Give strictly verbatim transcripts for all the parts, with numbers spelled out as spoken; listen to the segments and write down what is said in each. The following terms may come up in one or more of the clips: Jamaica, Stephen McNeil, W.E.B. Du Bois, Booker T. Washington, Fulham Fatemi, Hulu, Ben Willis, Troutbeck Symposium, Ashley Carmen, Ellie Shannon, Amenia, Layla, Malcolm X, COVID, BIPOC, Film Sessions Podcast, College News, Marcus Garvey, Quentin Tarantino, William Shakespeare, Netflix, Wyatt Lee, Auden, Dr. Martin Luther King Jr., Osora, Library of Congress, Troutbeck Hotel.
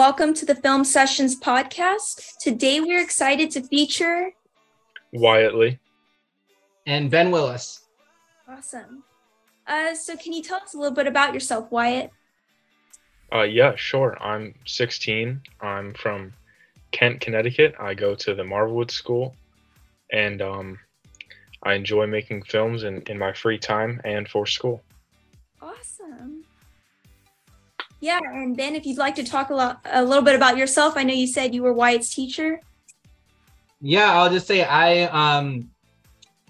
Welcome to the Film Sessions Podcast. Today we're excited to feature Wyatt Lee and Ben Willis. Awesome. Uh, so can you tell us a little bit about yourself, Wyatt? Uh, yeah, sure. I'm sixteen. I'm from Kent, Connecticut. I go to the Marvelwood School, and um, I enjoy making films in, in my free time and for school. Awesome. Yeah, and Ben, if you'd like to talk a, lot, a little bit about yourself, I know you said you were Wyatt's teacher. Yeah, I'll just say I um,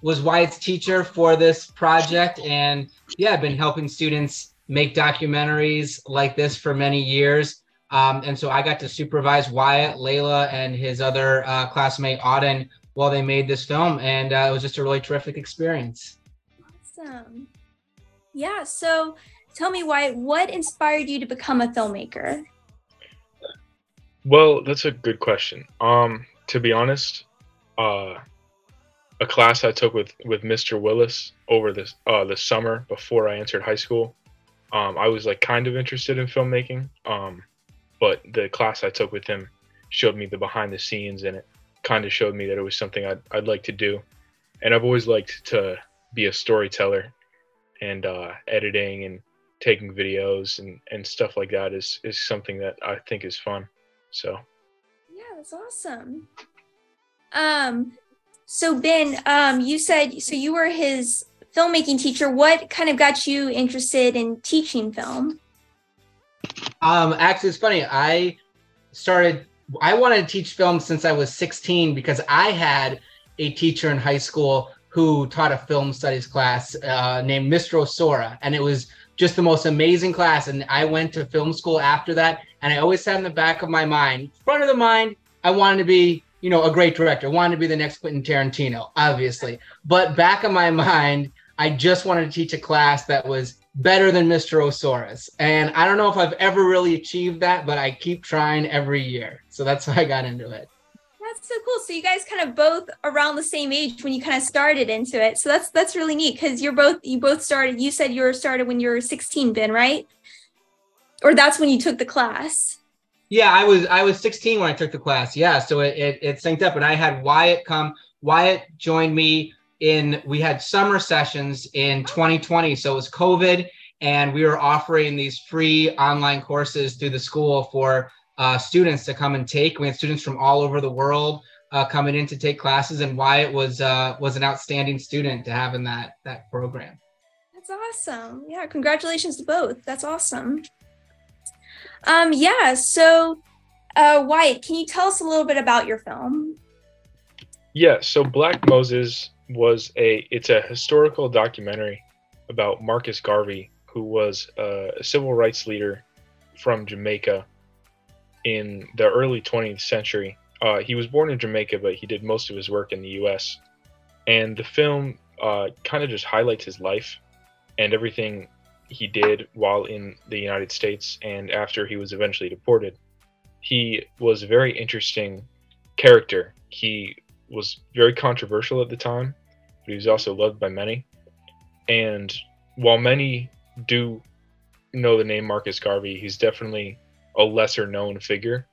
was Wyatt's teacher for this project, and yeah, I've been helping students make documentaries like this for many years. Um, and so I got to supervise Wyatt, Layla, and his other uh, classmate, Auden, while they made this film. And uh, it was just a really terrific experience. Awesome. Yeah, so tell me, Wyatt, what inspired you to become a filmmaker? Well, that's a good question. Um, to be honest, uh, a class I took with, with Mister Willis over this, uh, the summer before I entered high school, um, I was like kind of interested in filmmaking. Um, But the class I took with him showed me the behind the scenes, and it kind of showed me that it was something I'd, I'd like to do. And I've always liked to be a storyteller, and uh, editing and taking videos and, and stuff like that is, is something that I think is fun. So. Yeah, that's awesome. Um, so Ben, um, you said, so you were his filmmaking teacher. What kind of got you interested in teaching film? Um, actually, it's funny. I started, I wanted to teach film since I was sixteen because I had a teacher in high school who taught a film studies class uh, named Mister Osora. And it was just the most amazing class. And I went to film school after that. And I always had in the back of my mind, front of the mind, I wanted to be, you know, a great director. I wanted to be the next Quentin Tarantino, obviously. But back of my mind, I just wanted to teach a class that was better than Mister Osora's. And I don't know if I've ever really achieved that, but I keep trying every year. So that's why I got into it. That's so cool. So you guys kind of both around the same age when you kind of started into it. So that's that's really neat because you're both, you both started, you said you were started when you were sixteen, Ben, right? Or that's when you took the class. Yeah, I was I was sixteen when I took the class. Yeah, so it, it, it synced up. And I had Wyatt come. Wyatt joined me in, we had summer sessions in twenty twenty. So it was COVID, and we were offering these free online courses through the school for uh, students to come and take. We had students from all over the world uh, coming in to take classes, and Wyatt was uh, was an outstanding student to have in that, that program. That's awesome. Yeah, congratulations to both. That's awesome. Um, yeah, so uh, Wyatt, can you tell us a little bit about your film? Yeah, so Black Moses was a it's a historical documentary about Marcus Garvey, who was a civil rights leader from Jamaica in the early twentieth century. Uh, he was born in Jamaica, but he did most of his work in the U S. And the film uh, kind of just highlights his life and everything he did while in the United States and after he was eventually deported. He was a very interesting character. He was very controversial at the time, but he was also loved by many. And while many do know the name Marcus Garvey, he's definitely a lesser known figure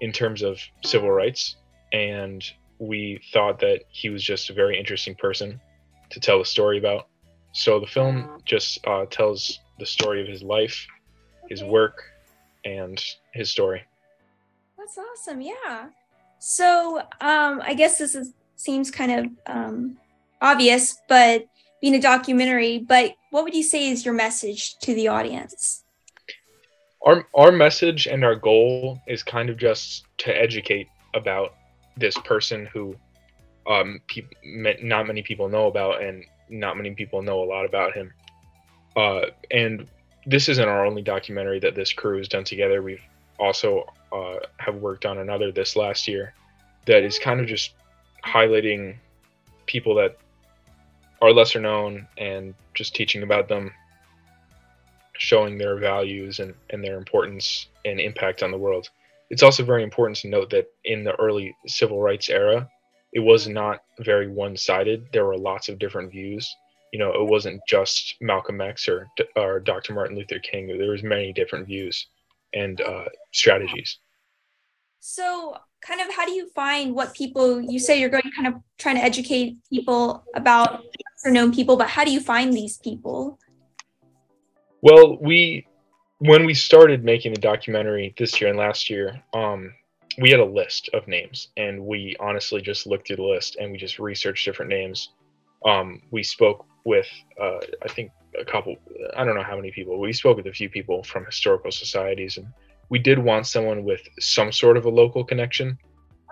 in terms of civil rights. And we thought that he was just a very interesting person to tell a story about. So the film just uh, tells the story of his life, his work, and his story. That's awesome, yeah. So um, I guess this is, seems kind of um, obvious, but being a documentary, but what would you say is your message to the audience? Our, our message and our goal is kind of just to educate about this person who um, pe- not many people know about, and not many people know a lot about him. Uh, and this isn't our only documentary that this crew has done together. We've also uh, have worked on another this last year that is kind of just highlighting people that are lesser known and just teaching about them, showing their values and, and their importance and impact on the world. It's also very important to note that in the early civil rights era, it was not very one-sided. There were lots of different views. You know, it wasn't just Malcolm X or, or Doctor Martin Luther King. There was many different views and uh, strategies. So kind of how do you find what people, you say you're going kind of trying to educate people about lesser known people, but how do you find these people? Well, we, when we started making the documentary this year and last year, um, we had a list of names, and we honestly just looked through the list and we just researched different names. Um, we spoke with, uh, I think a couple, I don't know how many people, we spoke with a few people from historical societies, and we did want someone with some sort of a local connection.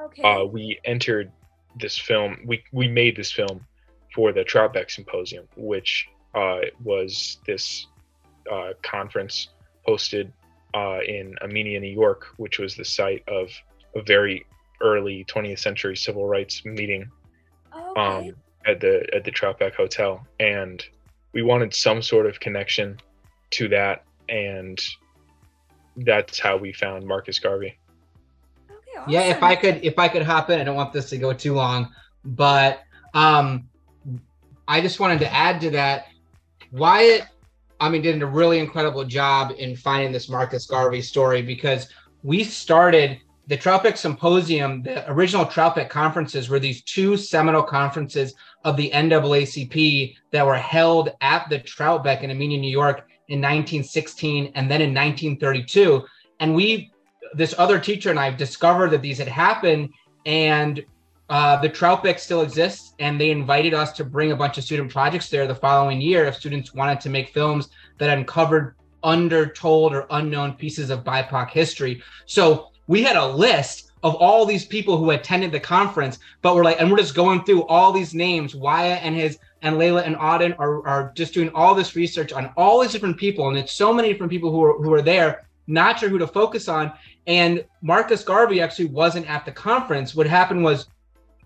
Okay. Uh, we entered this film, we, we made this film for the Troutbeck Symposium, which uh, was this uh, conference hosted uh, in Amenia, New York, which was the site of a very early twentieth century civil rights meeting. Okay. um, at the at the Troutbeck Hotel. And we wanted some sort of connection to that, and that's how we found Marcus Garvey. Okay, awesome. Yeah, if I could if I could hop in, I don't want this to go too long, but um, I just wanted to add to that. Wyatt, I mean, did a really incredible job in finding this Marcus Garvey story, because we started the Troutbeck Symposium. The original Troutbeck conferences were these two seminal conferences of the N double A C P that were held at the Troutbeck in Amenia, New York, in nineteen sixteen and then in nineteen thirty-two. And we, this other teacher and I, discovered that these had happened, and uh, the Troutbeck still exists, and they invited us to bring a bunch of student projects there the following year if students wanted to make films that uncovered undertold or unknown pieces of B I P O C history. So we had a list of all these people who attended the conference, but we're like, and we're just going through all these names. Wyatt and his and Layla and Auden are, are just doing all this research on all these different people. And it's so many different people who are, who are there, not sure who to focus on. And Marcus Garvey actually wasn't at the conference. What happened was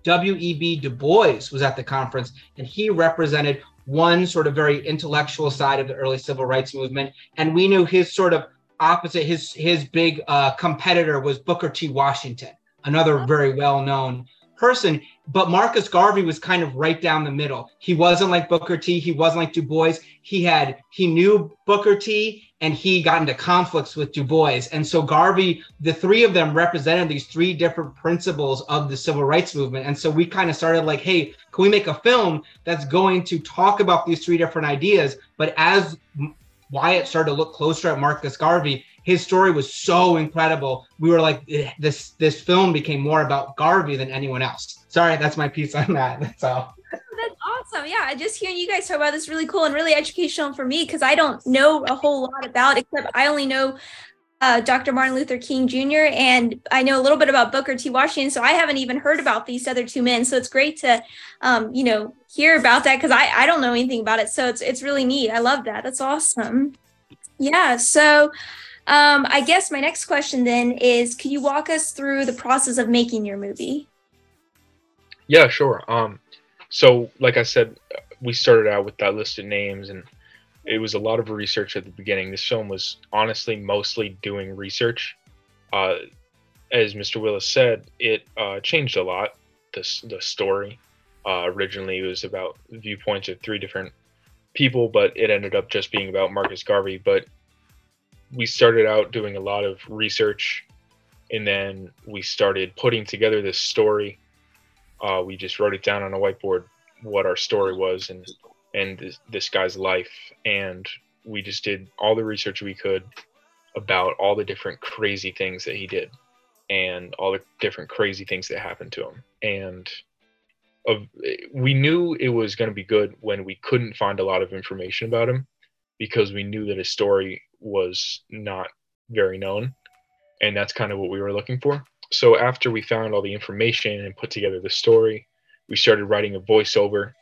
W E B Du Bois was at the conference, and he represented one sort of very intellectual side of the early civil rights movement. And we knew his sort of opposite, his his big uh, competitor was Booker T. Washington, another very well-known person. But Marcus Garvey was kind of right down the middle. He wasn't like Booker T. He wasn't like Du Bois. He had, he knew Booker T. and he got into conflicts with Du Bois. And so Garvey, the three of them represented these three different principles of the civil rights movement. And so we kind of started like, hey, can we make a film that's going to talk about these three different ideas? But as Wyatt started to look closer at Marcus Garvey, his story was so incredible. We were like, this this film became more about Garvey than anyone else. Sorry, that's my piece on that. That's all. That's awesome. Yeah, just hearing you guys talk about this is really cool and really educational for me, because I don't know a whole lot about, except I only know uh, Doctor Martin Luther King Junior and I know a little bit about Booker T. Washington. So I haven't even heard about these other two men. So it's great to, um, you know, hear about that, because I, I don't know anything about it. So it's it's really neat. I love that. That's awesome. Yeah. So um, I guess my next question then is, could you walk us through the process of making your movie? Yeah, sure. Um, so like I said, we started out with that list of names, and it was a lot of research at the beginning. This film was honestly mostly doing research. Uh, as Mister Willis said, it uh, changed a lot, the, the story. Uh, originally, it was about viewpoints of three different people, but it ended up just being about Marcus Garvey. But we started out doing a lot of research, and then we started putting together this story. Uh, we just wrote it down on a whiteboard, what our story was and, and this, this guy's life. And we just did all the research we could about all the different crazy things that he did and all the different crazy things that happened to him. And Of, we knew it was going to be good when we couldn't find a lot of information about him, because we knew that his story was not very known, and that's kind of what we were looking for. So after we found all the information and put together the story, we started writing a voiceover,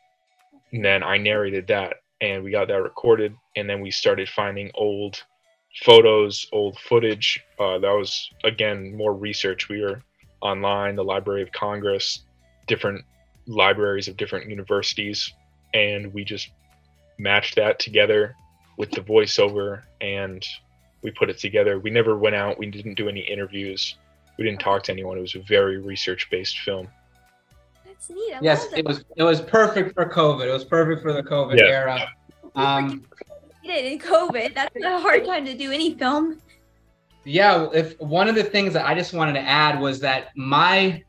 and then I narrated that, and we got that recorded, and then we started finding old photos, old footage. Uh, that was, again, more research. We were online, the Library of Congress, different libraries of different universities, and we just matched that together with the voiceover, and we put it together. We never went out, we didn't do any interviews, we didn't talk to anyone. It was a very research-based film. That's neat. I yes, it was it was perfect for COVID. It was perfect for the COVID yeah. era. Um, we did it in COVID. That's a hard time to do any film. yeah, if one of the things that I just wanted to add was that my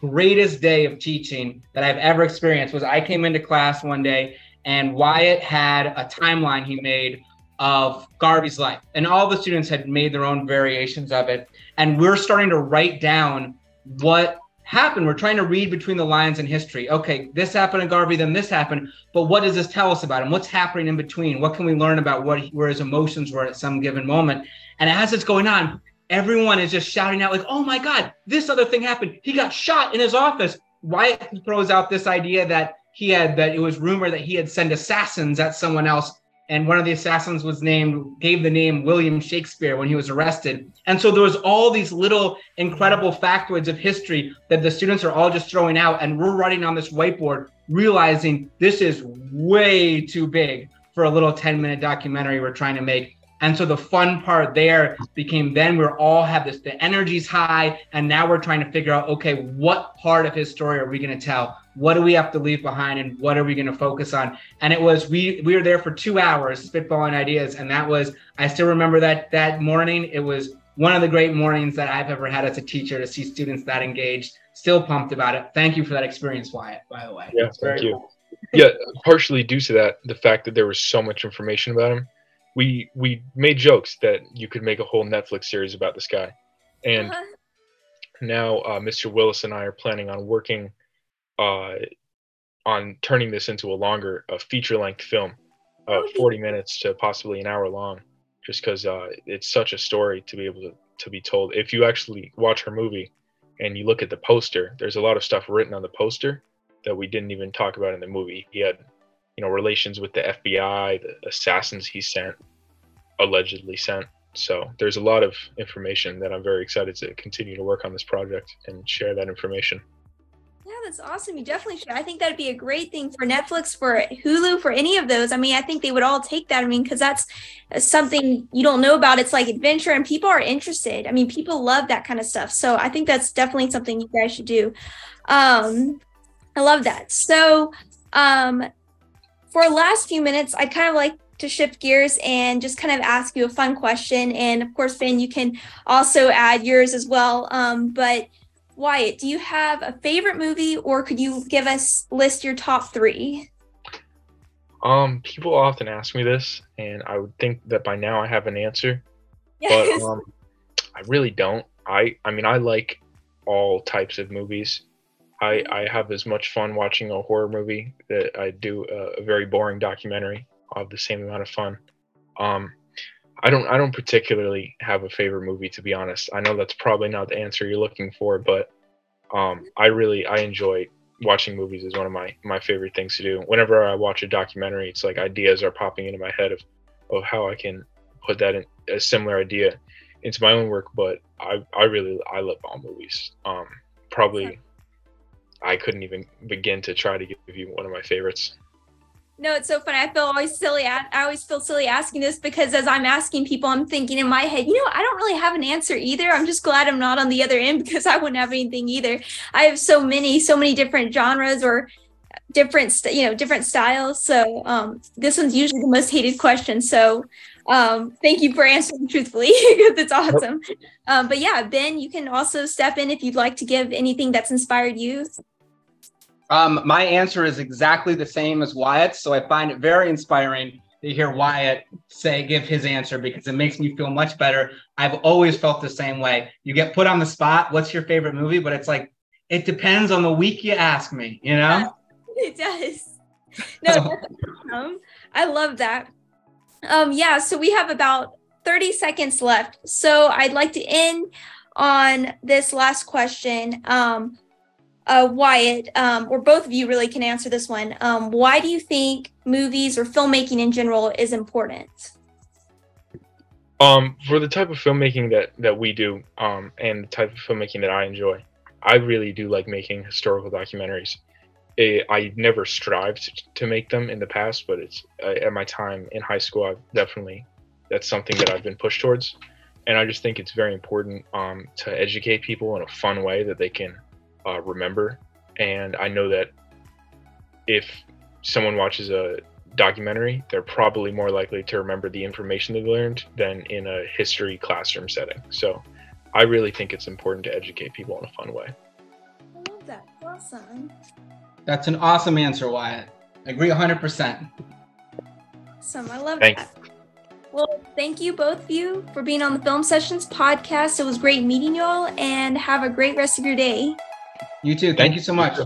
greatest day of teaching that I've ever experienced was I came into class one day and Wyatt had a timeline he made of Garvey's life, and all the students had made their own variations of it. And we're starting to write down what happened. We're trying to read between the lines in history. Okay, this happened to Garvey, then this happened, but what does this tell us about him? What's happening in between? What can we learn about what he, where his emotions were at some given moment? And as it's going on, everyone is just shouting out like, oh my God, this other thing happened. He got shot in his office. Wyatt throws out this idea that he had, that it was rumored that he had sent assassins at someone else. And one of the assassins was named, gave the name William Shakespeare when he was arrested. And so there was all these little incredible factoids of history that the students are all just throwing out. And we're writing on this whiteboard, realizing this is way too big for a little ten minute documentary we're trying to make. And so the fun part there became, then we're all have this, the energy's high. And now we're trying to figure out, okay, what part of his story are we going to tell? What do we have to leave behind, and what are we going to focus on? And it was, we we were there for two hours spitballing ideas. And that was, I still remember that that morning. It was one of the great mornings that I've ever had as a teacher, to see students that engaged, still pumped about it. Thank you for that experience, Wyatt, by the way. Yeah, thank you. Cool. Yeah, partially due to that, the fact that there was so much information about him. We we made jokes that you could make a whole Netflix series about this guy. And uh-huh. now uh, Mister Willis and I are planning on working Uh, on turning this into a longer, a feature-length film, uh, forty minutes to possibly an hour long, just because uh, it's such a story to be able to, to be told. If you actually watch her movie and you look at the poster, there's a lot of stuff written on the poster that we didn't even talk about in the movie. He had, you know, relations with the F B I, the assassins he sent, allegedly sent. So there's a lot of information that I'm very excited to continue to work on this project and share that information. Yeah, that's awesome. You definitely should. I think that'd be a great thing for Netflix, for Hulu, for any of those. I mean, I think they would all take that. I mean, because that's something you don't know about. It's like adventure, and people are interested. I mean, people love that kind of stuff. So I think that's definitely something you guys should do. Um, I love that. So um, for the last few minutes, I kind of like to shift gears and just kind of ask you a fun question. And of course, Ben, you can also add yours as well. Um, but Wyatt, do you have a favorite movie, or could you give us, list your top three? Um, people often ask me this, and I would think that by now I have an answer, yes. but um, I really don't. I, I mean, I like all types of movies. I, I have as much fun watching a horror movie that I do a, a very boring documentary. I'll have the same amount of fun. Um, I don't I don't particularly have a favorite movie, to be honest. I know that's probably not the answer you're looking for, but um, I really I enjoy watching movies. Is one of my, my favorite things to do. Whenever I watch a documentary, it's like ideas are popping into my head of, of how I can put that in, a similar idea into my own work. But I, I really I love all movies. Um, probably I couldn't even begin to try to give you one of my favorites. No, it's so funny. I feel always silly. I always feel silly asking this, because as I'm asking people, I'm thinking in my head, you know, I don't really have an answer either. I'm just glad I'm not on the other end, because I wouldn't have anything either. I have so many, so many different genres or different, you know, different styles. So um, this one's usually the most hated question. So um, thank you for answering truthfully. That's awesome. Um, but yeah, Ben, you can also step in if you'd like to give anything that's inspired you. Um, my answer is exactly the same as Wyatt's, so I find it very inspiring to hear Wyatt say, give his answer, because it makes me feel much better. I've always felt the same way. You get put on the spot, what's your favorite movie? But it's like, it depends on the week you ask me, you know? It does. No, um, I love that. Um, yeah, so we have about thirty seconds left. So I'd like to end on this last question. Um, Uh, Wyatt, um, or both of you really can answer this one. Um, why do you think movies or filmmaking in general is important? Um, for the type of filmmaking that, that we do um, and the type of filmmaking that I enjoy, I really do like making historical documentaries. It, I never strived to make them in the past, but it's uh, at my time in high school, I've definitely, that's something that I've been pushed towards. And I just think it's very important um, to educate people in a fun way that they can Uh, remember. And I know that if someone watches a documentary, they're probably more likely to remember the information they learned than in a history classroom setting. So I really think it's important to educate people in a fun way. I love that. Awesome. That's an awesome answer, Wyatt. I agree one hundred percent. Awesome. I love Thanks. that. Well, thank you both of you for being on the Film Sessions podcast. It was great meeting you all, and have a great rest of your day. You too. Thank, thank you so much.